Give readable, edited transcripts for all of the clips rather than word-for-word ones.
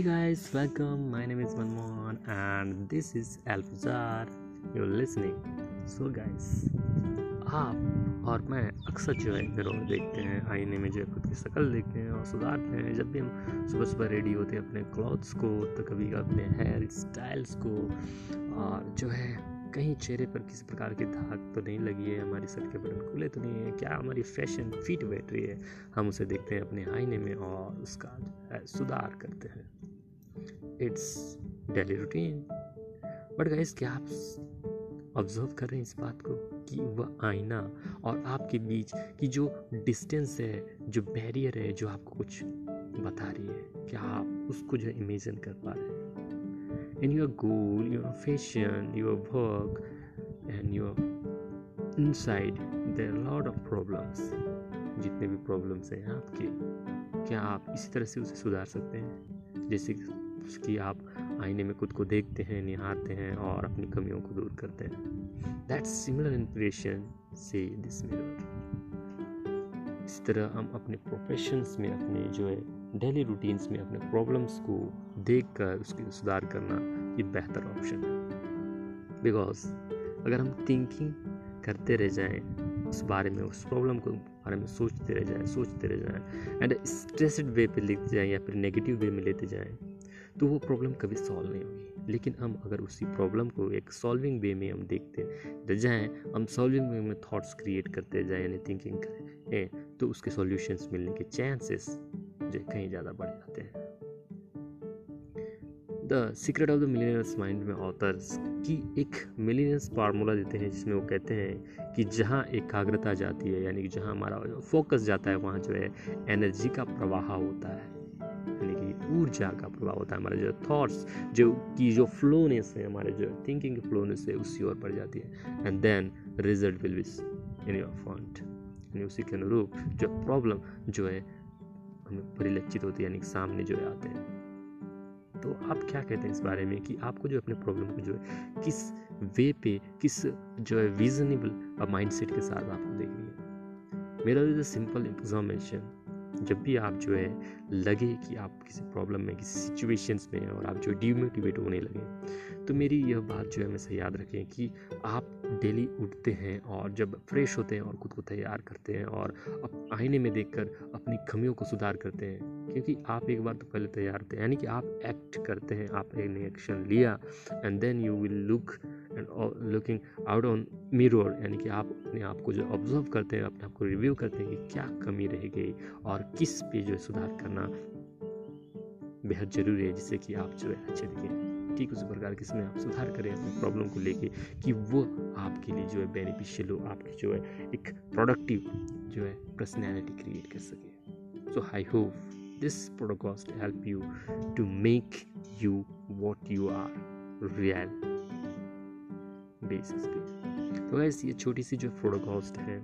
Hey guys, welcome. My name is Manmohan and this is Alfazar. You're listening. So guys, आप और मैं अक्सर जो है रोज़ देखते हैं, आईने में जो है खुद की शक्ल देखते हैं और सुधारते हैं। जब भी हम सुबह सुबह रेडी होते हैं अपने क्लॉथ्स को, तो कभी अपने हेयर स्टाइल्स को, और जो है कहीं चेहरे पर किसी प्रकार की धाक तो नहीं लगी है, हमारी शर्ट के बटन खुले तो नहीं है, क्या हमारी फैशन फिट बैठ रही है। हम उसे देखते हैं अपने आईने में और उसका सुधार करते हैं। It's daily routine. But guys, क्या आप ऑब्जर्व कर रहे हैं इस बात को कि वह आईना और आपके बीच की जो डिस्टेंस है, जो बैरियर है, जो आपको कुछ बता रही है, क्या आप उसको जो इमेजिन कर पा रहे हैं? In your goal, your fashion, your work, and your inside, there are a lot of problems. जितने भी problems हैं आपके, क्या आप इसी तरह से उसे सुधार सकते हैं जैसे कि आप आईने में खुद को देखते हैं, निहारते हैं और अपनी कमियों को दूर करते हैं? That's similar impression, say this mirror. इस तरह हम अपने professions में, अपने जो है डेली रूटीन्स में अपने प्रॉब्लम्स को देखकर उसके सुधार करना ये बेहतर ऑप्शन है। बिकॉज अगर हम थिंकिंग करते रह जाएं उस बारे में, उस प्रॉब्लम के बारे में सोचते रह जाएं एंड स्ट्रेस्ड वे पे लेते जाएं या फिर नेगेटिव वे में लेते जाएं, तो वो प्रॉब्लम कभी सॉल्व नहीं होगी। लेकिन हम अगर उसी प्रॉब्लम को एक सॉल्विंग वे में हम देखते रह जाएँ, हम सॉल्विंग वे में थॉट्स क्रिएट करते जाएँ यानी थिंकिंग करें, तो उसके सॉल्यूशंस मिलने के चांसेस कहीं ज़्यादा बढ़ जाते हैं। The secret of the millionaires mind में ऑथर्स की एक मिलियनर्स फार्मूला देते हैं, जिसमें वो कहते हैं कि जहाँ एकाग्रता जाती है यानी कि जहाँ हमारा फोकस जाता है, वहाँ जो है एनर्जी का प्रवाह होता है यानी कि ऊर्जा का प्रवाह होता है। हमारे जो थॉट्स जो की जो फ्लोनेस है, हमारे जो थिंकिंग की फ्लोनेस है, उसी ओर बढ़ जाती है and then result will be in your front. यानी उसी के अनुरूप जो प्रॉब्लम जो है परिलक्षित होती है यानी सामने जो आते हैं। तो आप क्या कहते हैं इस बारे में कि आपको जो अपने प्रॉब्लम को जो है किस वे पे, किस जो है विजनेबल माइंडसेट के साथ आपको देखनी है? मेरा जो सिंपल एग्जामिनेशन, जब भी आप जो है लगे कि आप किसी प्रॉब्लम में, किसी सिचुएशंस में और आप जो डिमोटिवेट होने लगे, तो मेरी यह बात जो है हमेशा याद रखें कि आप डेली उठते हैं और जब फ्रेश होते हैं और खुद को तैयार करते हैं और आईने में देखकर अपनी कमियों को सुधार करते हैं, क्योंकि आप एक बार तो पहले तैयार होते हैं यानी कि आप एक्ट करते हैं, आपने एक्शन लिया and then you will look and looking out on mirror यानी कि आप अपने आप को जो ऑब्जर्व करते हैं, अपने आप को रिव्यू करते हैं कि क्या कमी रह गई और किस पे जो सुधार करना बेहद ज़रूरी है, जिससे कि आप जो है अच्छे दिखें। ठीक उसी प्रकार किसमें आप सुधार करें अपनी प्रॉब्लम को लेके कि वो आपके लिए जो है बेनिफिशियल हो, आपकी जो है एक प्रोडक्टिव जो है पर्सनैलिटी क्रिएट कर सके। So I hope this podcast help you to make you what you are real basis पे। तो गाइस, ये छोटी सी जो podcast है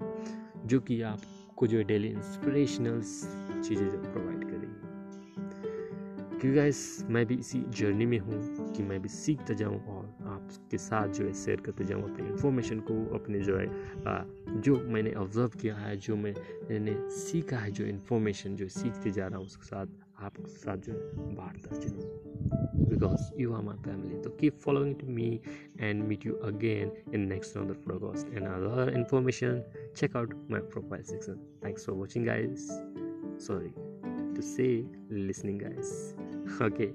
जो कि आपको जो डेली इंस्पिरेशनल चीज़ें जो प्रोवाइड करेगी, क्योंकि गाइस मैं भी इसी जर्नी में हूँ कि मैं भी सीखता जाऊँ और आपके साथ जो है शेयर करते जाऊँ अपनी इन्फॉर्मेशन को, अपने जो है जो मैंने ऑब्जर्व किया है, जो मैंने सीखा है, जो इन्फॉर्मेशन जो सीखते जा रहा हूँ उसके साथ आपके साथ जो है बांटता चलूँ। Because you are my family, तो keep following to me and meet you again in next on the podcast and other information check out my profile section. Thanks for watching guys, sorry to say listening guys. Okay,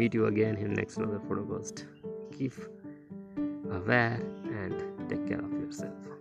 meet you again in next another podcast. Keep aware and take care of yourself.